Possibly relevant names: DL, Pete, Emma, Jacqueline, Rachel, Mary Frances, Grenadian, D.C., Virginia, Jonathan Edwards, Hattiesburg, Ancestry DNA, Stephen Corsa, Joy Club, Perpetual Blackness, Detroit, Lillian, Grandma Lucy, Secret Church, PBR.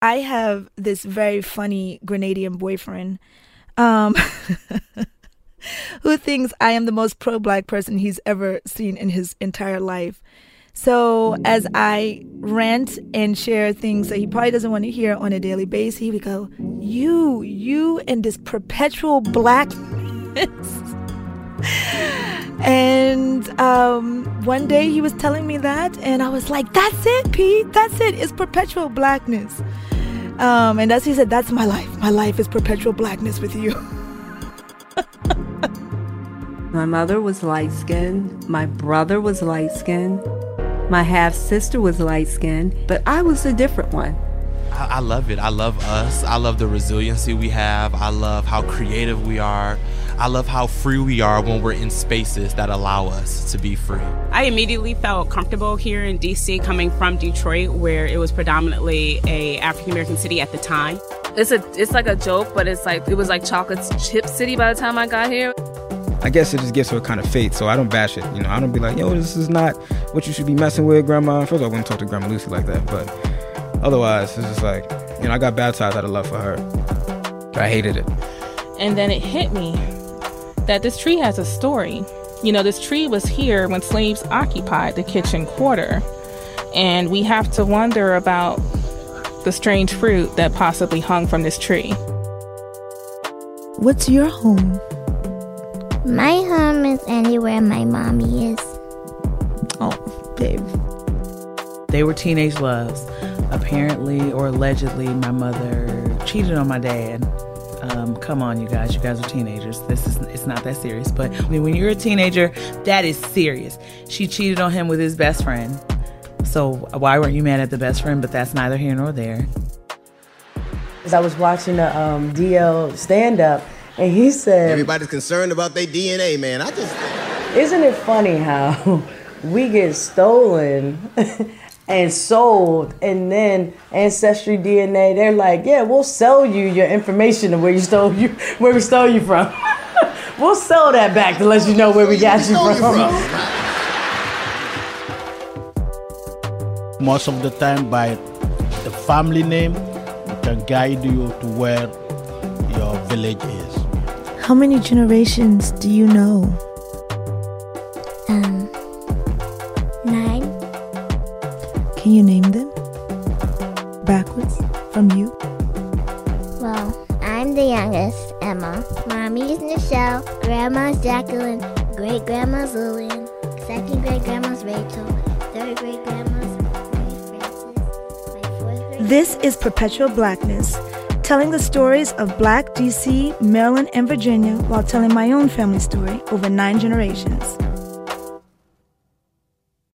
I have this very funny Grenadian boyfriend who thinks I am the most pro-black person he's ever seen in his entire life. So as I rant and share things that he probably doesn't want to hear on a daily basis, he would go, you and this perpetual blackness. And one day he was telling me that, and I was like, that's it, Pete, that's it, it's perpetual blackness. And as he said, that's my life is perpetual blackness with you. My mother was light-skinned, my brother was light-skinned, my half-sister was light-skinned, but I was a different one. I love it. I love us. I love the resiliency we have. I love how creative we are. I love how free we are when we're in spaces that allow us to be free. I immediately felt comfortable here in D.C. coming from Detroit, where it was predominantly an African-American city at the time. It's like a joke, but it was like chocolate chip city by the time I got here. I guess it just gives her a kind of fate, so I don't bash it. You know, I don't be like, yo, this is not what you should be messing with, Grandma. First of all, I wouldn't talk to Grandma Lucy like that, but otherwise, it's just like, you know, I got baptized out of love for her. I hated it. And then it hit me that this tree has a story. You know, this tree was here when slaves occupied the kitchen quarter. And we have to wonder about the strange fruit that possibly hung from this tree. What's your home? My home is anywhere my mommy is. Oh, babe. They were teenage loves. Apparently or allegedly, my mother cheated on my dad. Come on, you guys are teenagers. It's not that serious, but when you're a teenager, that is serious. She cheated on him with his best friend. So why weren't you mad at the best friend? But that's neither here nor there. As I was watching the DL stand-up, and he said... Everybody's concerned about their DNA, man. I just... Isn't it funny how we get stolen and sold, and then Ancestry DNA, they're like, yeah, we'll sell you your information of where we stole you from. We'll sell that back to let you know where we got you from. Most of the time, by the family name, it can guide you to where your village is. How many generations do you know? 9. Can you name them? Backwards from you? Well, I'm the youngest, Emma. Mommy's Michelle, Grandma's Jacqueline, Great-Grandma's Lillian, Second Great-Grandma's Rachel, Third Great-Grandma's Mary Frances, my Fourth Great-Grandma's... This is Perpetual Blackness, telling the stories of Black D.C., Maryland, and Virginia while telling my own family story over 9 generations.